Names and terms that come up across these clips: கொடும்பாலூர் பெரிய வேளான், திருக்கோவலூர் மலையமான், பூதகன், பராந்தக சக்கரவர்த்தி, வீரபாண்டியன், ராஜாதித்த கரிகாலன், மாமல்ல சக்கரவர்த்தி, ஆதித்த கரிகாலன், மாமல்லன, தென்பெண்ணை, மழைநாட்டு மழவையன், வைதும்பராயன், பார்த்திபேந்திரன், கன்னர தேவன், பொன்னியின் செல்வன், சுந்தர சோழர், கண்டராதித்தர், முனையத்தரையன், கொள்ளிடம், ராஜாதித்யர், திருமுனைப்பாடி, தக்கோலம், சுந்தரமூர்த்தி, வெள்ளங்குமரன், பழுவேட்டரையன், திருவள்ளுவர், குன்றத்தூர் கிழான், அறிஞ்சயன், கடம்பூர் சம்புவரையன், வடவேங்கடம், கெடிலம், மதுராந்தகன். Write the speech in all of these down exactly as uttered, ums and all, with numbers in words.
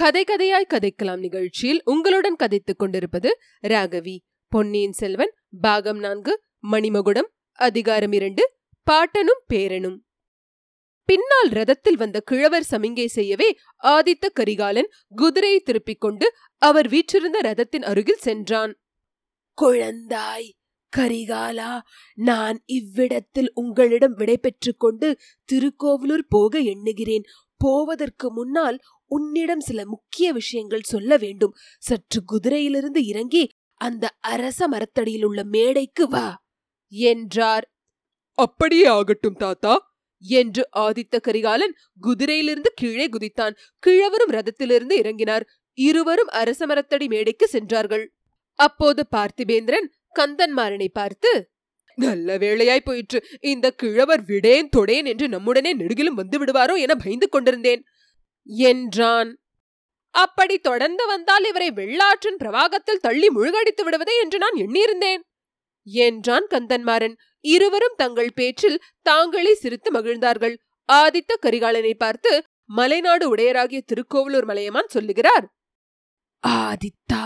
கதை கதையாய் கதைக்கலாம் நிகழ்ச்சியில் உங்களுடன் கதைத்துக் கொண்டிருப்பது ராகவி. பொன்னியின் செல்வன் பாகம் நான்கு, மணிமகுடம், அதிகாரம் இரண்டு, பாட்டனும் பேரனும். பின்னால் ரதத்தில் வந்த கிழவர் சமிங்கை செய்யவே ஆதித்த கரிகாலன் குதிரையை திருப்பிக் கொண்டு அவர் வீற்றிருந்த ரதத்தின் அருகில் சென்றான். குழந்தாய் கரிகாலா, நான் இவ்விடத்தில் உங்களிடம் விடை பெற்று கொண்டு திருக்கோவலூர் போக எண்ணுகிறேன். போவதற்கு முன்னால் உன்னிடம் சில முக்கிய விஷயங்கள் சொல்ல வேண்டும். சற்று குதிரையிலிருந்து இறங்கி அந்த அரச மரத்தடியில் உள்ள மேடைக்கு வா என்றார். அப்படியே ஆகட்டும் தாத்தா என்று ஆதித்த கரிகாலன் குதிரையிலிருந்து கீழே குதித்தான். கிழவரும் ரதத்திலிருந்து இறங்கினார். இருவரும் அரச மரத்தடி மேடைக்கு சென்றார்கள். அப்போது பார்த்திபேந்திரன் கந்தன்மாரனை பார்த்து, நல்ல வேளையாய் போயிற்று, இந்த கிழவர் விடேன் தொடேன் என்று நம்முடனே நெடுகிலும் வந்து விடுவாரோ என பயந்து கொண்டிருந்தேன் என்றான். அப்படி தொடர்ந்து வந்தால் இவரை வெள்ளாற்றின் பிரவாகத்தில் தள்ளி முழுகடித்து விடுவதே என்று நான் எண்ணியிருந்தேன் என்றான் கந்தன்மாரன். இருவரும் தங்கள் பேச்சில் தாங்களே சிரித்து மகிழ்ந்தார்கள். ஆதித்த கரிகாலனை பார்த்து மலைநாடு உடையராகிய திருக்கோவலூர் மலையமான் சொல்லுகிறார், ஆதித்தா,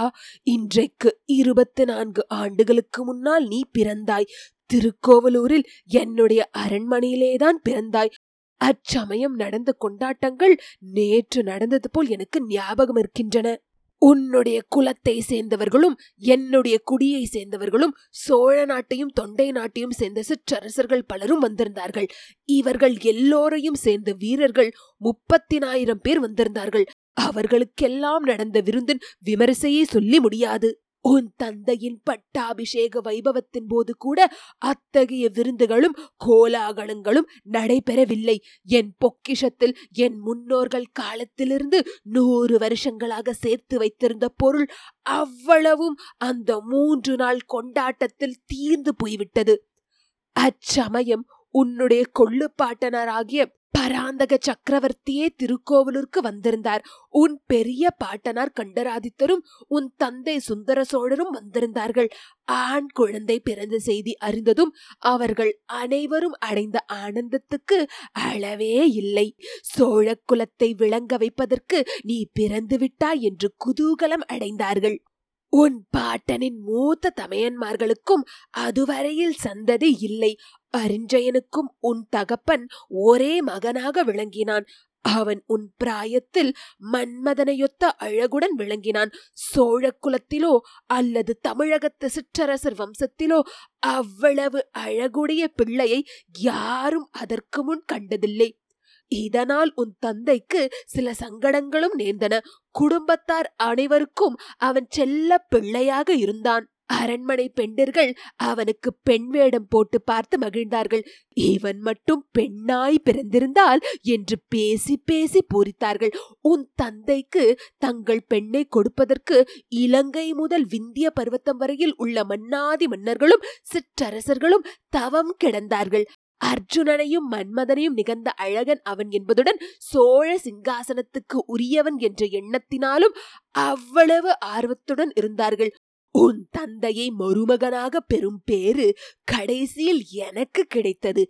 இன்றைக்கு இருபத்தி நான்கு ஆண்டுகளுக்கு முன்னால் நீ பிறந்தாய். திருக்கோவலூரில் என்னுடைய அரண்மனையிலேதான் பிறந்தாய். அச்சமயம் நடந்த கொண்டாட்டங்கள் நேற்று நடந்தது போல் எனக்கு ஞாபகம் இருக்கின்றன. உன்னுடைய குலத்தை சேர்ந்தவர்களும் என்னுடைய குடியை சேர்ந்தவர்களும் சோழ நாட்டையும் தொண்டை நாட்டையும் சேர்ந்த சிற்றரசர்கள் பலரும் வந்திருந்தார்கள். இவர்கள் எல்லோரையும் சேர்ந்த வீரர்கள் முப்பத்தினாயிரம் பேர் வந்திருந்தார்கள். அவர்களுக்கெல்லாம் நடந்த விருந்தின் விமரிசையை சொல்லி முடியாது. உன் தந்தையின் பட்டாபிஷேக வைபவத்தின் போது கூட அத்தகைய விருந்துகளும் கோலாகலங்களும் நடைபெறவில்லை. என் பொக்கிஷத்தில் என் முன்னோர்கள் காலத்திலிருந்து நூறு வருஷங்களாக சேர்த்து வைத்திருந்த பொருள் அவ்வளவும் அந்த மூன்று நாள் கொண்டாட்டத்தில் தீர்ந்து போய்விட்டது. அச்சமயம் உன்னுடைய கொள்ளுப்பாட்டனராகிய பராந்தக சக்கரவர்த்தியே திருக்கோவலூருக்கு வந்திருந்தார். உன் பெரிய பாட்டனார் கண்டராதித்தரும் உன் தந்தை சுந்தர சோழரும் வந்திருந்தார்கள். ஆண் குழந்தை பிறந்த செய்தி அறிந்ததும் அவர்கள் அனைவரும் அடைந்த ஆனந்தத்துக்கு அளவே இல்லை. சோழ குலத்தை விளங்க வைப்பதற்கு நீ பிறந்து விட்டாய் என்று குதூகலம் அடைந்தார்கள். உன் பாட்டனின் மூத்த தமையன்மார்களுக்கும் அதுவரையில் சந்ததி இல்லை. அறிஞ்சயனுக்கும் உன் தகப்பன் ஒரே மகனாக விளங்கினான். அவன் உன் பிராயத்தில் மன்மதனையொத்த அழகுடன் விளங்கினான். சோழ குலத்திலோ அல்லது தமிழகத்து சிற்றரசர் வம்சத்திலோ அவ்வளவு அழகுடைய பிள்ளையை யாரும் அதற்கு முன் கண்டதில்லை. இதனால் உன் தந்தைக்கு சில சங்கடங்களும் நேர்ந்தன. குடும்பத்தார் அனைவருக்கும் அவன் செல்ல பிள்ளையாக இருந்தான். அரண்மனை பெண்டிர்கள் அவனுக்கு பெண் வேடம் போட்டு பார்த்து மகிழ்ந்தார்கள். இவன் மட்டும் பெண்ணாய் பிறந்திருந்தால் என்று பேசி பேசி பூரித்தார்கள். உன் தந்தைக்கு தங்கள் பெண்ணை கொடுப்பதற்கு இலங்கை முதல் விந்திய பர்வத்தம் வரையில் உள்ள மன்னாதி மன்னர்களும் சிற்றரசர்களும் தவம் கிடந்தார்கள். அர்ஜுனனையும் மன்மதனையும் நிகழ்ந்த அழகன் அவன் என்பதுடன் சோழ சிங்காசனத்துக்கு உரியவன் என்ற எண்ணத்தினாலும் அவ்வளவு ஆர்வத்துடன் இருந்தார்கள். உன் தந்தையை மருமகனாக பெறும் பேறு கடைசியில் எனக்கு கிடைத்தது.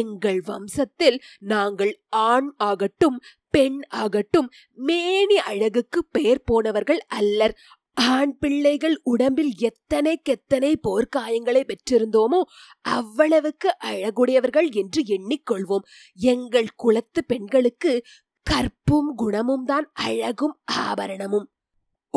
எங்கள் வம்சத்தில் நாங்கள் ஆண் ஆகட்டும் பெண் ஆகட்டும் மேனி அழகுக்கு பெயர் போனவர்கள் அல்லர். ஆண் பிள்ளைகள் உடம்பில் எத்தனை கெத்தனை போர்க்காயங்களை பெற்றிருந்தோமோ அவ்வளவுக்கு அழகுடையவர்கள் என்று எண்ணிக்கொள்வோம். எங்கள் குலத்து பெண்களுக்கு கற்பும் குணமும் தான் அழகும் ஆபரணமும்.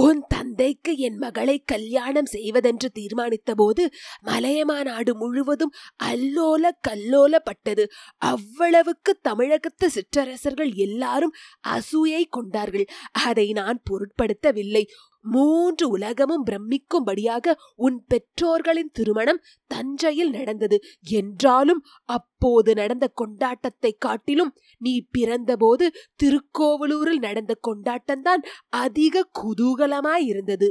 உன் தந்தைக்கு என் மகளை கல்யாணம் செய்வதென்று தீர்மானித்த போது மலையமா நாடு முழுவதும் அல்லோல கல்லோலப்பட்டது. அவ்வளவுக்கு தமிழகத்து சிற்றரசர்கள் எல்லாரும் அசூயை கொண்டார்கள். அதை நான் பொருட்படுத்தவில்லை. மூன்று உலகமும் பிரமிக்கும்படியாக உன் பெற்றோர்களின் திருமணம் தஞ்சையில் நடந்தது. என்றாலும் அப்போது நடந்த கொண்டாட்டத்தை காட்டிலும் நீ பிறந்தபோது திருக்கோவலூரில் நடந்த கொண்டாட்டம்தான் அதிக குதூகலமாயிருந்தது.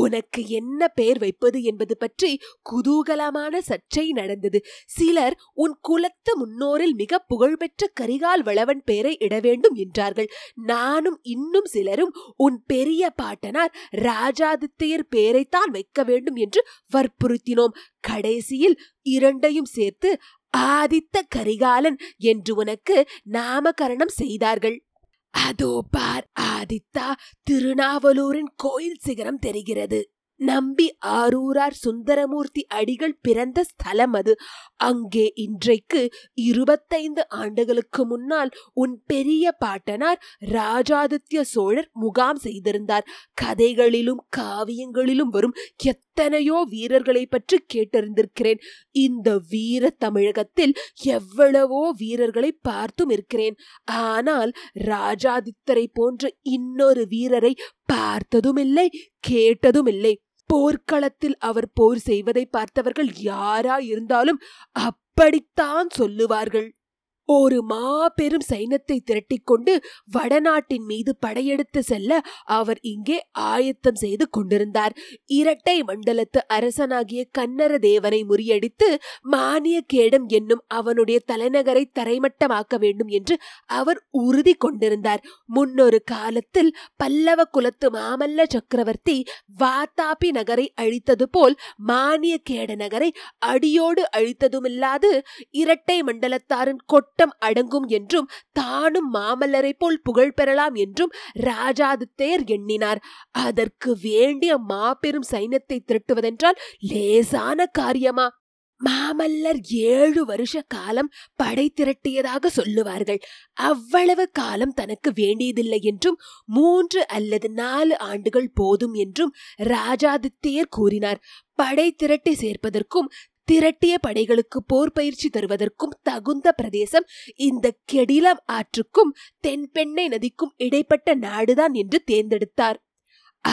உனக்கு என்ன பெயர் வைப்பது என்பது பற்றி குதூகலமான சர்ச்சை நடந்தது. சிலர் உன் குலத்து முன்னோரில் மிக புகழ்பெற்ற கரிகால் வளவன் பெயரை இட வேண்டும் என்றார்கள். நானும் இன்னும் சிலரும் உன் பெரிய பாட்டனார் ராஜாதித்தையர் பெயரைத்தான் வைக்க வேண்டும் என்று வற்புறுத்தினோம். கடைசியில் இரண்டையும் சேர்த்து ஆதித்த கரிகாலன் என்று உனக்கு நாமகரணம் செய்தார்கள். அதோ பார் ஆதித்தா, திருநாவலூரின் கோயில் சிகரம் தெரிகிறது. நம்பி ஆரூரார் சுந்தரமூர்த்தி அடிகள் பிறந்த ஸ்தலம் அது. அங்கே இன்றைக்கு இருபத்தைந்து ஆண்டுகளுக்கு முன்னால் உன் பெரிய பாட்டனார் ராஜாதித்ய சோழர் முகாம் செய்திருந்தார். கதைகளிலும் காவியங்களிலும் வரும் எத்தனையோ வீரர்களை பற்றி கேட்டிருந்திருக்கிறேன். இந்த வீர தமிழகத்தில் எவ்வளவோ வீரர்களை பார்த்தும் இருக்கிறேன். ஆனால் ராஜாதித்தரை போன்ற இன்னொரு வீரரை பார்த்ததுமில்லை, கேட்டதுமில்லை. போர்க்களத்தில் அவர் போர் செய்வதை பார்த்தவர்கள் யாராயிருந்தாலும் அப்படித்தான் சொல்லுவார்கள். ஒரு மாபெரும் சைன்யத்தை திரட்டிக்கொண்டு வடநாட்டின் மீது படையெடுத்து செல்ல அவர் இங்கே ஆயத்தம் செய்து கொண்டிருந்தார். இரட்டை மண்டலத்து அரசனாகிய கன்னர தேவனை முறியடித்து மானியகேடம் என்னும் அவனுடைய தலைநகரை தரைமட்டமாக்க வேண்டும் என்று அவர் உறுதி கொண்டிருந்தார். முன்னொரு காலத்தில் பல்லவ குலத்து மாமல்ல சக்கரவர்த்தி வத்தாபி நகரை அழித்தது போல் மானியகேட நகரை அடியோடு அழித்ததுமில்லாது இரட்டை மண்டலத்தாரின் கொட்ட அடங்கும் என்றும் தானும் மாமல்லரை போல் புகழ் பெறலாம் என்றும் ராஜாதித்தேர் எண்ணினார். அதற்கு வேண்டிய மாபெரும் சைன்யத்தை திரட்டுவதென்றால் லேசான காரியமா? மாமல்லர் ஏழு வருஷ காலம் படை திரட்டியதாக சொல்லுவார்கள். அவ்வளவு காலம் தனக்கு வேண்டியதில்லை என்றும் மூன்று அல்லது நாலு ஆண்டுகள் போதும் என்றும் ராஜாதித்தேர் கூறினார். படை திரட்டி சேர்ப்பதற்கும் திரட்டிய படைகளுக்கு போர் பயிற்சி தருவதற்கும் தகுந்த பிரதேசம் இந்த கெடிலம் ஆற்றுக்கும் தென்பெண்ணை நதிக்கும் இடைப்பட்ட நாடுதான் என்று தேர்ந்தெடுத்தார்.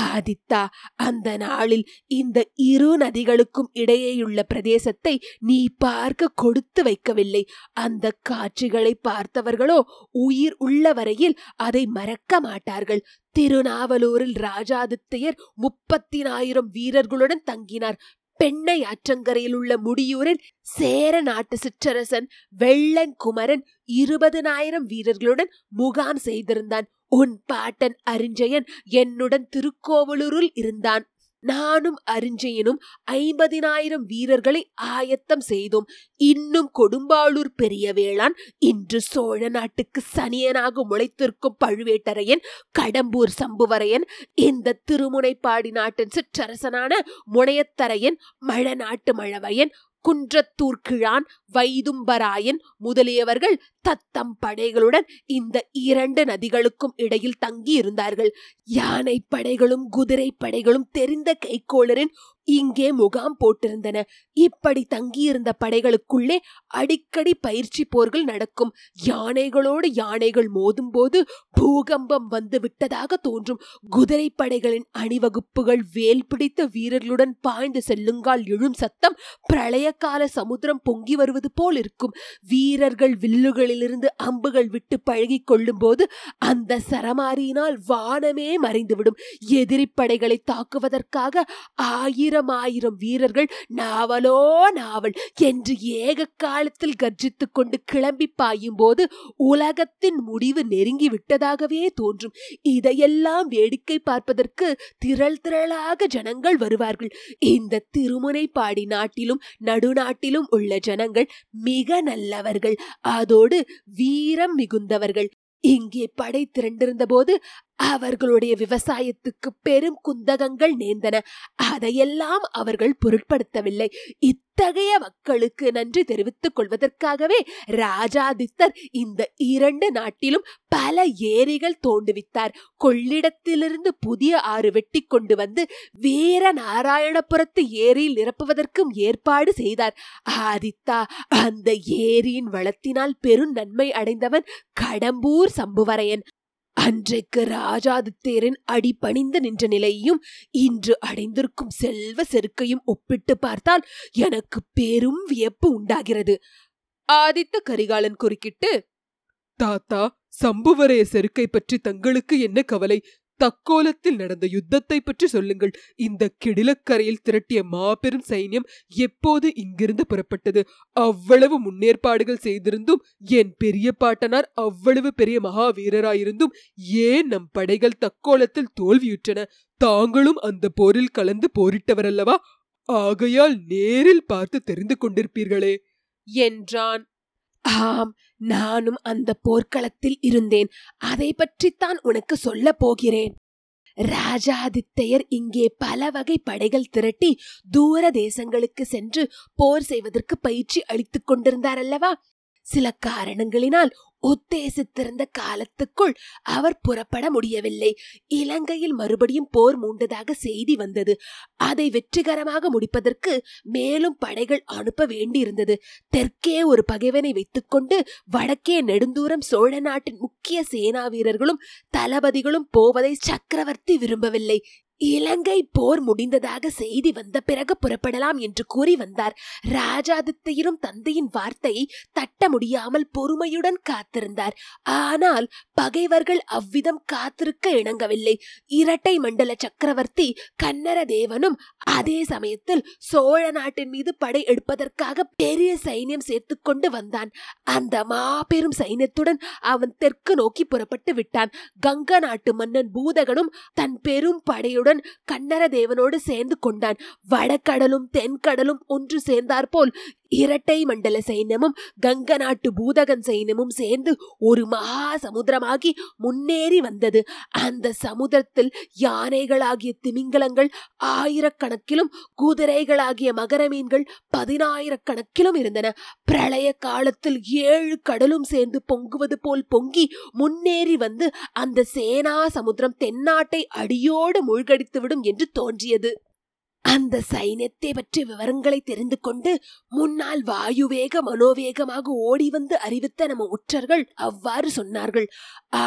ஆதித்தா, அந்த நாளில் இந்த இரு நதிகளுக்கும் இடையேயுள்ள பிரதேசத்தை நீ பார்க்க கொடுத்து வைக்கவில்லை. அந்த காட்சிகளை பார்த்தவர்களோ உயிர் உள்ள வரையில் அதை மறக்க மாட்டார்கள். திருநாவலூரில் ராஜாதித்தையர் முப்பத்தினாயிரம் வீரர்களுடன் தங்கினார். பெண்ணை ஆற்றங்கரையில் உள்ள முடியூரில் சேர நாட்டு சிற்றரசன் வெள்ளங்குமரன் இருபதனாயிரம் வீரர்களுடன் முகாம் செய்திருந்தான். உன் பாட்டன் அறிஞ்சயன் என்னுடன் திருக்கோவலூரில் இருந்தான். நானும் அறிஞ்சயனும் ஐம்பதினாயிரம் வீரர்களை ஆயத்தம் செய்தோம். இன்னும் கொடும்பாலூர் பெரிய வேளான், இன்று சோழ நாட்டுக்கு சனியனாக முளைத்திருக்கும் பழுவேட்டரையன், கடம்பூர் சம்புவரையன், இந்த திருமுனைப்பாடி நாட்டின் சிற்றரசனான முனையத்தரையன், மழைநாட்டு மழவையன், குன்றத்தூர் கிழான், வைதும்பராயன் முதலியவர்கள் தத்தம் படைகளுடன் இந்த இரண்டு நதிகளுக்கும் இடையில் தங்கி இருந்தார்கள். யானை படைகளும் குதிரை படைகளும் தெரிந்த கைக்கோளரின் இங்கே முகாம் போட்டிருந்தன. இப்படி தங்கியிருந்த படைகளுக்குள்ளே அடிக்கடி பயிற்சி போர்கள் நடக்கும். யானைகளோடு யானைகள் மோதும் போது பூகம்பம் வந்து விட்டதாக தோன்றும். குதிரை படைகளின் அணிவகுப்புகள் வேல் பிடித்த வீரர்களுடன் பாய்ந்து செல்லுங்கால் எழும் சத்தம் பிரளய கால சமுத்திரம் பொங்கி வருவது போல் இருக்கும். வீரர்கள் வில்லுகளிலிருந்து அம்புகள் விட்டு பழகி கொள்ளும் போது அந்த சரமாரியினால் வானமே மறைந்துவிடும். எதிரி படைகளை தாக்குவதற்காக ஆயிரம் ஆயிரம் வீரர்கள் நாவலோ நாவல் என்று ஏக காலத்தில் கர்ஜித்துக் கொண்டு கிளம்பி பாயும் போது உலகத்தின் முடிவு நெருங்கி விட்டதாகவே தோன்றும். இதையெல்லாம் வேடிக்கை பார்ப்பதற்கு திரள் திரளாக ஜனங்கள் வருவார்கள். இந்த திருமுனைப்பாடி நாட்டிலும் நடுநாட்டிலும் உள்ள ஜனங்கள் மிக நல்லவர்கள், அதோடு வீரம் மிகுந்தவர்கள். இங்கே படை திரண்டிருந்த போது அவர்களுடைய விவசாயத்துக்கு பெரும் குந்தகங்கள் நேர்ந்தன. அதையெல்லாம் அவர்கள் பொருட்படுத்தவில்லை. இத்தகைய மக்களுக்கு நன்றி தெரிவித்துக் கொள்வதற்காகவே ராஜாதித்தர் இந்த இரண்டு நாட்டிலும் பல ஏரிகள் தோண்டுவித்தார். கொள்ளிடத்திலிருந்து புதிய ஆறு வெட்டி கொண்டு வந்து வேற நாராயணபுரத்து ஏரியில் நிரப்புவதற்கும் ஏற்பாடு செய்தார். ஆதித்தா, அந்த ஏரியின் வளத்தினால் பெரும் நன்மை அடைந்தவன் கடம்பூர் சம்புவரையன். அன்றைக்கு ராஜாதித்தேரின் அடிபணிந்து நின்ற நிலையையும் இன்று அடைந்திருக்கும் செல்வ செருக்கையும் ஒப்பிட்டு பார்த்தால் எனக்கு பெரும் வியப்பு உண்டாகிறது. ஆதித்த கரிகாலன் குறுக்கிட்டு, தாத்தா, சம்புவரைய செருக்கை பற்றி தங்களுக்கு என்ன கவலை? தக்கோலத்தில் நடந்த யுத்தத்தை பற்றி சொல்லுங்கள். இந்த கெடிலக்கரையில் திரட்டிய மாபெரும் சைன்யம் எப்போது இங்கிருந்து புறப்பட்டது? அவ்வளவு முன்னேற்பாடுகள் செய்திருந்தும், என் பெரிய பாட்டனார் அவ்வளவு பெரிய மகாவீரராயிருந்தும் ஏன் நம் படைகள் தக்கோலத்தில் தோல்வியுற்றன? தாங்களும் அந்த போரில் கலந்து போரிட்டவரல்லவா? ஆகையால் நேரில் பார்த்து தெரிந்து கொண்டிருப்பீர்களே என்றான். ஆம், நானும் அந்த போர்க்களத்தில் இருந்தேன். அதை பற்றித்தான் உனக்கு சொல்ல போகிறேன். ராஜாதித்தையர் இங்கே பல வகை படைகள் திரட்டி தூர தேசங்களுக்கு சென்று போர் செய்வதற்கு பயிற்சி அளித்துக் கொண்டிருந்தார் அல்லவா? சில காரணங்களினால் உத்தேசித்திருந்த காலத்துக்குள் அவர் புறப்பட முடியவில்லை. இலங்கையில் மறுபடியும் போர் மூண்டதாக செய்தி வந்தது. அதை வெற்றிகரமாக முடிப்பதற்கு மேலும் படைகள் அனுப்ப வேண்டியிருந்தது. தெற்கே ஒரு பகைவனை வைத்துக்கொண்டு வடக்கே நெடுந்தூரம் சோழ நாட்டின் முக்கிய சேனா வீரர்களும் தளபதிகளும் போவதை சக்கரவர்த்தி விரும்பவில்லை. இலங்கை போர் முடிந்ததாக செய்தி வந்த பிறகு புறப்படலாம் என்று கூறி வந்தார். ராஜாதித்தையரும் தந்தையின் வார்த்தையை தட்ட முடியாமல் பொறுமையுடன் காத்திருந்தார். ஆனால் பகைவர்கள் அவ்விதம் காத்திருக்க இணங்கவில்லை. இரட்டை மண்டல சக்கரவர்த்தி கன்னர தேவனும் அதே சமயத்தில் சோழ நாட்டின் மீது படை எடுப்பதற்காக பெரிய சைன்யம் சேர்த்து கொண்டு வந்தான். அந்த மாபெரும் சைன்யத்துடன் அவன் தெற்கு நோக்கி புறப்பட்டு விட்டான். கங்க நாட்டு மன்னன் பூதகனும் தன் பெரும் படையுடன் கன்னர தேவனோடு சேர்ந்து கொண்டான். வடகடலும் தென்கடலும் ஒன்று சேர்ந்தாற்போல் இரட்டை மண்டல சைன்யமும் கங்க நாட்டு பூதகன் சைன்யமும் சேர்ந்து ஒரு மகா சமுத்திரமாகி முன்னேறி வந்தது. அந்த சமுதிரத்தில் யானைகளாகிய திமிங்கலங்கள் ஆயிரக்கணக்கிலும் குதிரைகளாகிய மகர மீன்கள் பதினாயிரக்கணக்கிலும் இருந்தன. பிரளய காலத்தில் ஏழு கடலும் சேர்ந்து பொங்குவது போல் பொங்கி முன்னேறி வந்து அந்த சேனா சமுத்திரம் தென்னாட்டை அடியோடு மூழ்கடித்துவிடும் என்று தோன்றியது. அந்த சைன்யத்தை பற்றி விவரங்களை தெரிந்து கொண்டு முன்னால் வாயுவேக மனோவேகமாக ஓடி வந்து அறிவித்த நம்ம உற்றர்கள் அவ்வாறு சொன்னார்கள்.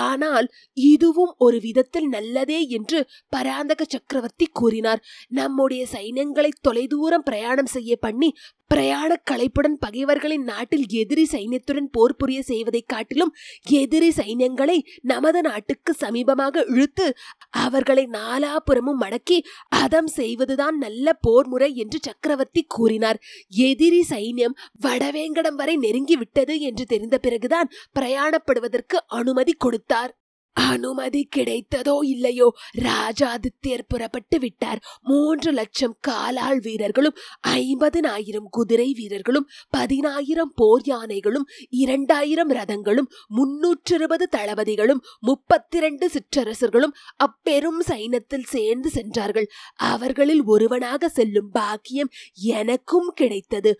ஆனால் இதுவும் ஒரு விதத்தில் நல்லதே என்று பராந்தக சக்கரவர்த்தி கூறினார். நம்முடைய சைன்யங்களை தொலைதூரம் பிரயாணம் செய்ய பண்ணி பிரயாண களைப்புடன் பகைவர்களின் நாட்டில் எதிரி சைன்யத்துடன் போர் புரிய செய்வதை காட்டிலும் எதிரி சைன்யங்களை நமது நாட்டுக்கு சமீபமாக இழுத்து அவர்களை நாலாபுரமும் மடக்கி அதம் செய்வதுதான் நல்ல போர் முறை என்று சக்கரவர்த்தி கூறினார். எதிரி சைன்யம் வடவேங்கடம் வரை நெருங்கி விட்டது என்று தெரிந்த பிறகுதான் பிரயாணப்படுவதற்கு அனுமதி கொடுத்தார். அனுமதி கிடைத்ததோ இல்லையோ, ராஜாதித்யர் புறப்பட்டு விட்டார். மூன்று லட்சம் காலாள் வீரர்களும் ஐம்பதினாயிரம் குதிரை வீரர்களும் பதினாயிரம் போர் யானைகளும் இரண்டாயிரம் ரதங்களும் முன்னூற்றி இருபது தளபதிகளும் முப்பத்திரண்டு சிற்றரசர்களும் அப்பெரும் சைன்யத்தில் சேர்ந்து சென்றார்கள். அவர்களில் ஒருவனாக செல்லும் பாக்கியம் எனக்கும் கிடைத்தது.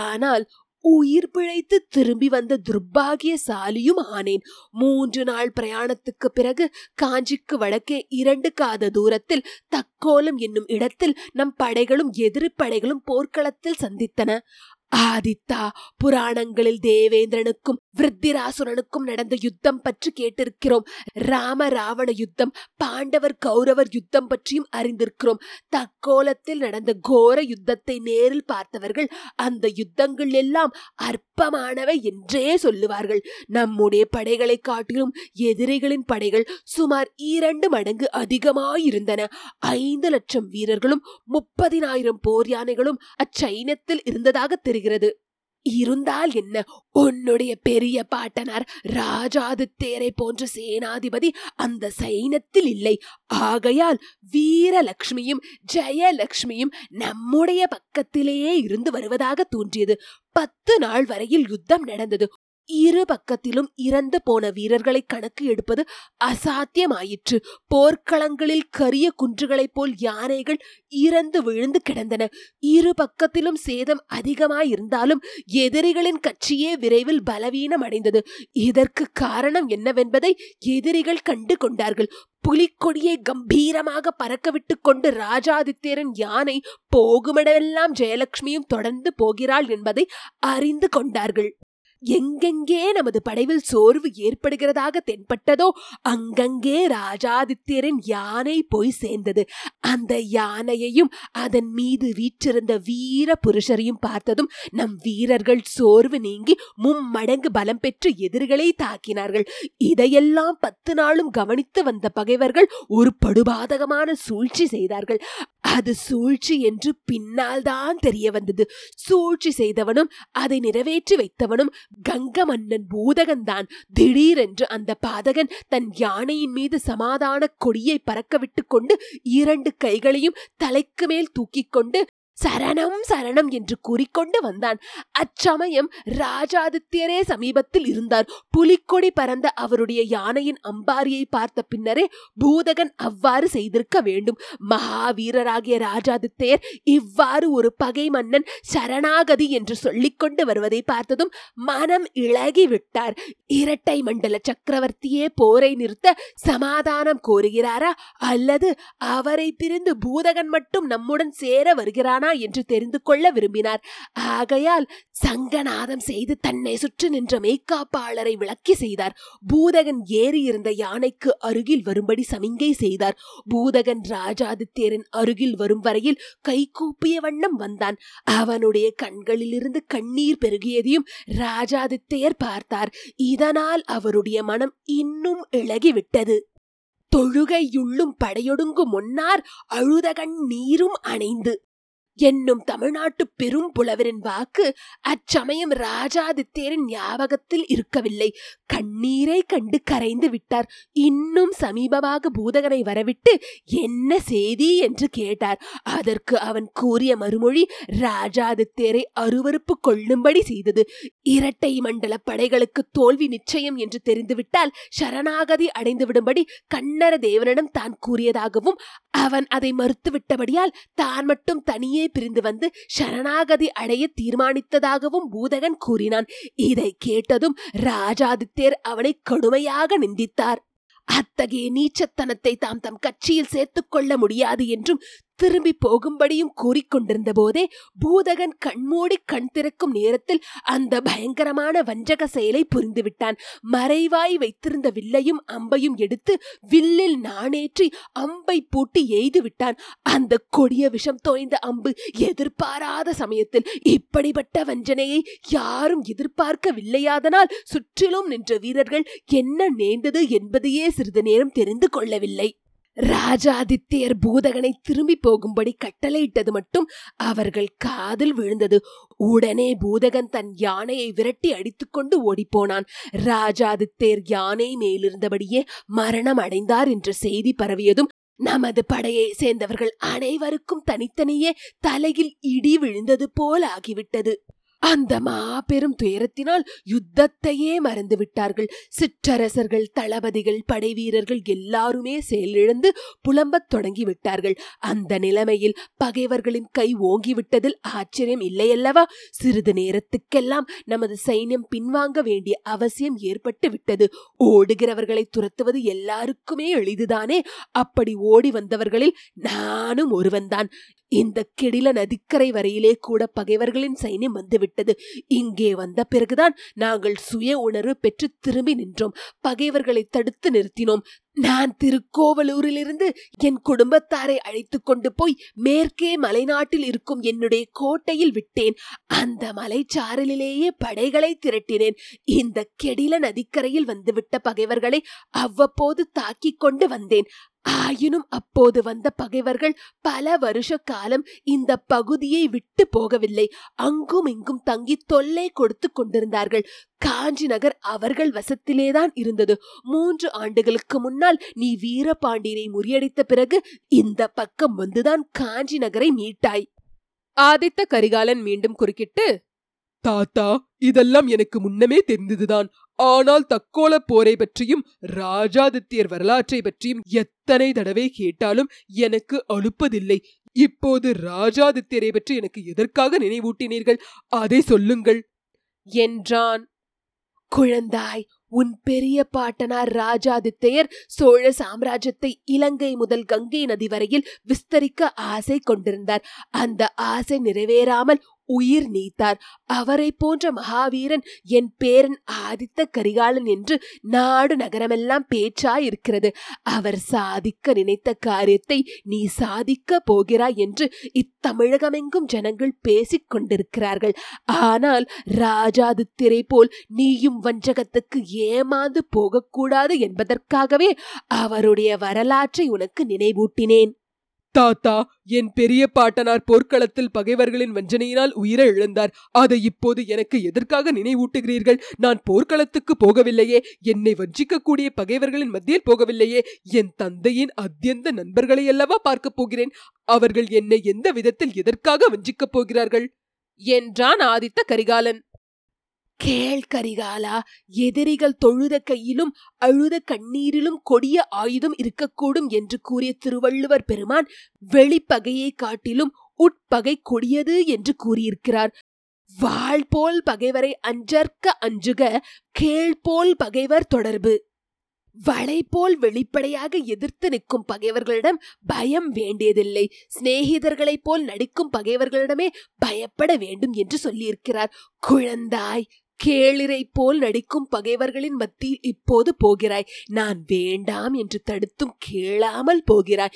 ஆனால் உயிர் பிழைத்து திரும்பி வந்த துர்பாகியசாலியும் ஆனேன். மூன்று நாள் பிரயாணத்துக்கு பிறகு காஞ்சிக்கு வடக்கே இரண்டு காத தூரத்தில் தக்கோலம் என்னும் இடத்தில் நம் படைகளும் எதிரி படைகளும் போர்க்களத்தில் சந்தித்தன. ஆதித்தா, புராணங்களில் தேவேந்திரனுக்கும் விருத்திராசுரனுக்கும் நடந்த யுத்தம் பற்றி கேட்டிருக்கிறோம். ராம ராவண யுத்தம், பாண்டவர் கௌரவர் யுத்தம் பற்றியும் அறிந்திருக்கிறோம். தக்கோலத்தில் நடந்த கோர யுத்தத்தை நேரில் பார்த்தவர்கள் அந்த யுத்தங்கள் எல்லாம் அற்பமானவை என்றே சொல்லுவார்கள். நம்முடைய படைகளை காட்டிலும் எதிரிகளின் படைகள் சுமார் இரண்டு மடங்கு அதிகமாயிருந்தன. ஐந்து லட்சம் வீரர்களும் முப்பதினாயிரம் போர் யானைகளும் அச்சைன்யத்தில் இருந்ததாக தெரிகிறது. இருந்தால் என்ன, உன்னுடைய பெரிய பாட்டனார் ராஜாதித்தேரை போன்ற சேனாதிபதி அந்த சைன்யத்தில் இல்லை. ஆகையால் வீரலட்சுமியும் ஜெயலட்சுமியும் நம்முடைய பக்கத்திலேயே இருந்து வருவதாக தோன்றியது. பத்து நாள் வரையில் யுத்தம் நடந்தது. இரு பக்கத்திலும் இறந்து போன வீரர்களை கணக்கு எடுப்பது அசாத்தியமாயிற்று. போர்க்களங்களில் கரிய குன்றுகளைப் போல் யானைகள் இறந்து விழுந்து கிடந்தன. இரு பக்கத்திலும் சேதம் அதிகமாயிருந்தாலும் எதிரிகளின் கட்சியே விரைவில் பலவீனம் அடைந்தது. இதற்கு காரணம் என்னவென்பதை எதிரிகள் கண்டு கொண்டார்கள். புலிக்கொடியை கம்பீரமாக பறக்கவிட்டு கொண்டு ராஜாதித்தேரன் யானை போகுமிடமெல்லாம் ஜெயலட்சுமியும் தொடர்ந்து போகிறாள் என்பதை அறிந்து கொண்டார்கள். எங்கெங்கே நமது படையில் சோர்வு ஏற்படுகிறதாக தென்பட்டதோ அங்கங்கே ராஜாதித்தேரின் யானை போய் சேர்ந்தது. அந்த யானையையும் அதன் மீது வீற்றிருந்த வீர புருஷரையும் பார்த்ததும் நம் வீரர்கள் சோர்வு நீங்கி மும்மடங்கு பலம் பெற்று எதிரிகளை தாக்கினார்கள். இதையெல்லாம் பத்து நாளும் கவனித்து வந்த பகைவர்கள் ஒரு படுபாதகமான சூழ்ச்சி செய்தார்கள். அது சூழ்ச்சி என்று பின்னால் தான் தெரிய வந்தது. சூழ்ச்சி செய்தவனும் அதை நிறைவேற்றி வைத்தவனும் கங்க மன்னன் பூதகன் தான். திடீரென்று அந்த பாதகன் தன் யானையின் மீது சமாதான கொடியை பறக்கவிட்டு கொண்டு இரண்டு கைகளையும் தலைக்கு மேல் தூக்கி கொண்டு சரணம் சரணம் என்று கூறிக்கொண்டு வந்தான். அச்சமயம் ராஜாதித்யரே சமீபத்தில் இருந்தார். புலிக்கொடி பறந்த அவருடைய யானையின் அம்பாரியை பார்த்த பின்னரே பூதகன் அவ்வாறு செய்திருக்க வேண்டும். மகாவீரராகிய ராஜாதித்யர் இவ்வாறு ஒரு பகை மன்னன் சரணாகதி என்று சொல்லிக்கொண்டு வருவதை பார்த்ததும் மனம் இளகி விட்டார். இரட்டை மண்டல சக்கரவர்த்தியே போரை நிறுத்த சமாதானம் கோருகிறாரா, அல்லது அவரை பிரிந்து பூதகன் மட்டும் நம்முடன் சேர வருகிறானா என்று தெரிந்து கொள்ள விரும்பினார். ஆகையால் சங்கநாதம் செய்து தன்னை சுற்றி நின்ற மெய்காப்பாளரை விளக்கி செய்தார். பூதகன் ஏறியிருந்த யானைக்கு அருகில் வரும்படி சமிங்கை செய்தார். பூதகன் ராஜாதித்யரின் அருகில் வரும் வரையில் கைகூப்பிய வண்ணம் வந்தான். அவனுடைய கண்களிலிருந்து கண்ணீர் பெருகியதையும் ராஜாதித்யர் பார்த்தார். இதனால் அவருடைய மனம் இன்னும் இளகிவிட்டது. தொழுகையுள்ளும் படையொடுங்கும் ஒன்னார் அழுதகண் நீரும் அணைந்து என்னும் தமிழ்நாட்டு பெரும் புலவரின் வாக்கு அச்சமயம் ராஜாதித்யரின் ஞாபகத்தில் இருக்கவில்லை. கண்ணீரை கண்டு கரைந்து விட்டார். இன்னும் சமீபமாக பூதகனை வரவிட்டு என்ன செய்தி என்று கேட்டார். அதற்கு அவன் கூறிய மறுமொழி ராஜாதித்யரை அருவருப்பு கொள்ளும்படி செய்தது. இரட்டை மண்டல படைகளுக்கு தோல்வி நிச்சயம் என்று தெரிந்துவிட்டால் சரணாகதி அடைந்துவிடும்படி கண்ணர தேவனிடம் தான் கூறியதாகவும் அவன் அதை மறுத்துவிட்டபடியால் தான் மட்டும் தனியே பிரிந்து வந்து சரணாகதி அடைய தீர்மானித்ததாகவும் பூதகன் கூறினான். இதை கேட்டதும் ராஜாதித்யர் அவனை கடுமையாக நிந்தித்தார். அத்தகைய நீச்சத்தனத்தை தாம் தம் கட்சியில் சேர்த்துக் கொள்ள முடியாது என்றும் திரும்பி போகும்படியும் கூறிக்கொண்டிருந்த போதே பூதகன் கண்மூடி கண் திறக்கும் நேரத்தில் அந்த பயங்கரமான வஞ்சக செயலை புரிந்துவிட்டான். மறைவாய் வைத்திருந்த வில்லையும் அம்பையும் எடுத்து வில்லில் நாணேற்றி அம்பை பூட்டி எய்து விட்டான். அந்த கொடிய விஷம் தோய்ந்த அம்பு எதிர்பாராத சமயத்தில் இப்படிப்பட்ட வஞ்சனையை யாரும் எதிர்பார்க்கவில்லையாதனால் சுற்றிலும் நின்ற வீரர்கள் என்ன நேர்ந்தது என்பதையே சிறிது நேரம் தெரிந்து கொள்ளவில்லை. ராஜாதித்யர் பூதகனை திரும்பி போகும்படி கட்டளையிட்டது மட்டும் அவர்கள் காதில் விழுந்தது. உடனே பூதகன் தன் யானையை விரட்டி அடித்துக்கொண்டு ஓடிப்போனான். ராஜாதித்யர் யானை மேலிருந்தபடியே மரணம் அடைந்தார் என்ற செய்தி பரவியதும் நமது படையை சேர்ந்தவர்கள் அனைவருக்கும் தனித்தனியே தலையில் இடி விழுந்தது போல் ஆகிவிட்டது. அந்த மாபெரும் துயரத்தினால் யுத்தத்தையே மறந்துவிட்டார்கள். சிற்றரசர்கள், தளபதிகள், படை வீரர்கள் எல்லாருமே செயலிழந்து புலம்பத் தொடங்கிவிட்டார்கள். அந்த நிலைமையில் பகைவர்களின் கை ஓங்கிவிட்டதில் ஆச்சரியம் இல்லையல்லவா? சிறிது நேரத்துக்கெல்லாம் நமது சைன்யம் பின்வாங்க வேண்டிய அவசியம் ஏற்பட்டு விட்டது. ஓடுகிறவர்களை துரத்துவது எல்லாருக்குமே எளிதுதானே. அப்படி ஓடி வந்தவர்களில் நானும் ஒருவன்தான். இந்த கெடில நதிக்கரை வரையிலே கூட பகைவர்களின் சைன்யம் வந்துவிட்டது. இங்கே வந்த பிறகுதான் நாங்கள் சுய உணர்வு பெற்று திரும்பி நின்றோம். பகைவர்களை தடுத்து நிறுத்தினோம். நான் திருக்கோவலூரிலிருந்து என் குடும்பத்தாரை அழைத்து கொண்டு போய் மேற்கே மலைநாட்டில் இருக்கும் என்னுடைய கோட்டையில் விட்டேன். அந்த மலைச்சாரலிலேயே படைகளை திரட்டினேன். இந்த கெடில நதிக்கரையில் வந்துவிட்ட பகைவர்களை அவ்வப்போது தாக்கி கொண்டு வந்தேன். ஆயினும் அப்போது வந்த பகைவர்கள் பல வருஷ காலம் இந்த பகுதியை விட்டு போகவில்லை. அங்கும் இங்கும் தங்கி தொல்லை கொடுத்து கொண்டிருந்தார்கள். காஞ்சி நகர் அவர்கள் வசத்திலேதான் இருந்தது. மூன்று ஆண்டுகளுக்கு முன்னால் நீ வீரபாண்டியனை முறியடித்த பிறகு இந்த பக்கம் வந்துதான் காஞ்சி நகரை மீட்டாய். ஆதித்த கரிகாலன் மீண்டும் குறுக்கிட்டு, தாத்தா, இதெல்லாம் எனக்கு முன்னமே தெரிந்ததுதான். ஆனால் தக்கோல போரை பற்றியும் ராஜாதித்யர் வரலாற்றை பற்றியும் எத்தனை தடவை கேட்டாலும் எனக்கு அலுப்பதில்லை. இப்போது ராஜாதித்யரை பற்றி எனக்கு எதற்காக நினைவூட்டினீர்கள்? அதை சொல்லுங்கள் என்றான். குழந்தாய், உன் பெரிய பாட்டனார் ராஜாதித்யர் சோழ சாம்ராஜ்யத்தை இலங்கை முதல் கங்கை நதி வரையில் விஸ்தரிக்க ஆசை கொண்டிருந்தார். அந்த ஆசை நிறைவேறாமல் உயிர் நீத்தார். அவரை போன்ற மகாவீரன் என் பேரன் ஆதித்த கரிகாலன் என்று நாடு நகரமெல்லாம் பேச்சாயிருக்கிறது. அவர் சாதிக்க நினைத்த காரியத்தை நீ சாதிக்க போகிறாய் என்று இத்தமிழகமெங்கும் ஜனங்கள் பேசிக்கொண்டிருக்கிறார்கள். ஆனால் ராஜாதித்திரை போல் நீயும் வஞ்சகத்துக்கு ஏமாந்து போகக்கூடாது என்பதற்காகவே அவருடைய வரலாற்றை உனக்கு நினைவூட்டினேன் தாத்தா, என் பெரிய பாட்டனார் போர்க்களத்தில் பகைவர்களின் வஞ்சனையினால் உயிரை இழந்தார். அதை இப்போது எனக்கு எதற்காக நினைவூட்டுகிறீர்கள்? நான் போர்க்களத்துக்கு போகவில்லையே, என்னை வஞ்சிக்கக்கூடிய பகைவர்களின் மத்தியில் போகவில்லையே, என் தந்தையின் அத்தியந்த நண்பர்களை அல்லவா பார்க்கப் போகிறேன். அவர்கள் என்னை எந்த விதத்தில் எதற்காக வஞ்சிக்கப் போகிறார்கள் என்றான் ஆதித்த கரிகாலன். கேள் கரிகாலா, எதிரிகள் தொழுத கையிலும் அழுத கண்ணீரிலும் கொடிய ஆயுதம் இருக்கக்கூடும் என்று கூறிய திருவள்ளுவர் பெருமான் வெளிப்பகையை காட்டிலும் உட்பகை கொடியது என்று கூறியிருக்கிறார். வாள் போல் பகைவரை அஞ்சற்க அஞ்சுக, கேள் போல் பகைவர் தொடர்பு. வளை போல் வெளிப்படையாக எதிர்த்து நிற்கும் பகைவர்களிடம் பயம் வேண்டியதில்லை, சிநேகிதர்களைப் போல் நடிக்கும் பகைவர்களிடமே பயப்பட வேண்டும் என்று சொல்லியிருக்கிறார். குழந்தாய், கேளிரை போல் நடிக்கும் பகைவர்களின் மத்தியில் இப்போது போகிறாய். நான் வேண்டாம் என்று தடுத்தும் கேளாமல் போகிறாய்.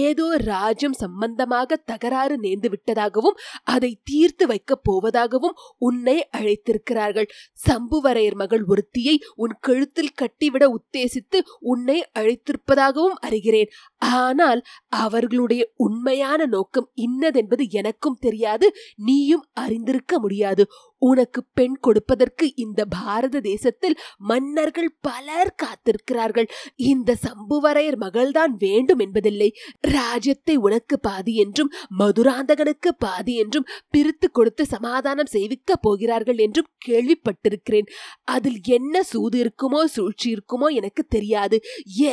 ஏதோ ராஜ்யம் சம்பந்தமாக தகராறு நேர்ந்து விட்டதாகவும் அதை தீர்த்து வைக்கப் போவதாகவும் உன்னை அழைத்திருக்கிறார்கள். சம்புவரையர் மகள் ஒருத்தியை உன் கழுத்தில் கட்டிவிட உத்தேசித்து உன்னை அழைத்திருப்பதாகவும் அறிகிறேன். ஆனால் அவர்களுடைய உண்மையான நோக்கம் இன்னதென்பது எனக்கும் தெரியாது, நீயும் அறிந்திருக்க முடியாது. உனக்கு பெண் கொடுப்பதற்கு இந்த பாரத தேசத்தில் மன்னர்கள் பலர் காத்திருக்கிறார்கள். இந்த சம்புவரையர் மகள்தான் வேண்டும் என்பதில்லை. ராஜ்யத்தை உனக்கு பாதி என்றும் மதுராந்தகனுக்கு பாதி என்றும் பிரித்து கொடுத்து சமாதானம் செய்விக்க போகிறார்கள் என்றும் கேள்விப்பட்டிருக்கிறேன். அதில் என்ன சூது இருக்குமோ சூழ்ச்சி இருக்குமோ எனக்கு தெரியாது.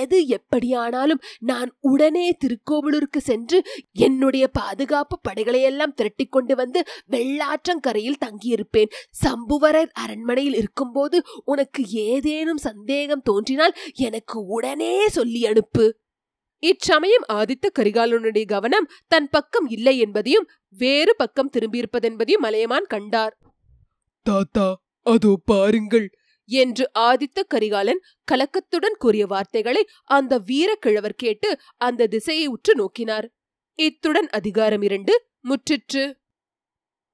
எது எப்படியானாலும் நான் உடனே திருக்கோவலூருக்கு சென்று என்னுடைய பாதுகாப்பு படைகளையெல்லாம் திரட்டி கொண்டு வந்து வெள்ளாற்றங்கரையில் தங்கியிருப்பேன். சம்புவரர் அரண்மனையில் இருக்கும்போது உனக்கு ஏதேனும் சந்தேகம் தோன்றினால் எனக்கு உடனே சொல்லி அனுப்பு. இச்சமயம் ஆதித்த கரிகாலனுடைய கவனம் தன் பக்கம் இல்லை என்பதையும் வேறு பக்கம் திரும்பியிருப்பதென்பதையும் மலையமான் கண்டார். தாத்தா, அதோ பாருங்கள் என்று ஆதித்த கரிகாலன் கலக்கத்துடன் கூறிய வார்த்தைகளை அந்த வீர கிழவர் கேட்டு அந்த திசையை உற்று நோக்கினார். இத்துடன் அதிகாரம் இரண்டு முற்றிற்று.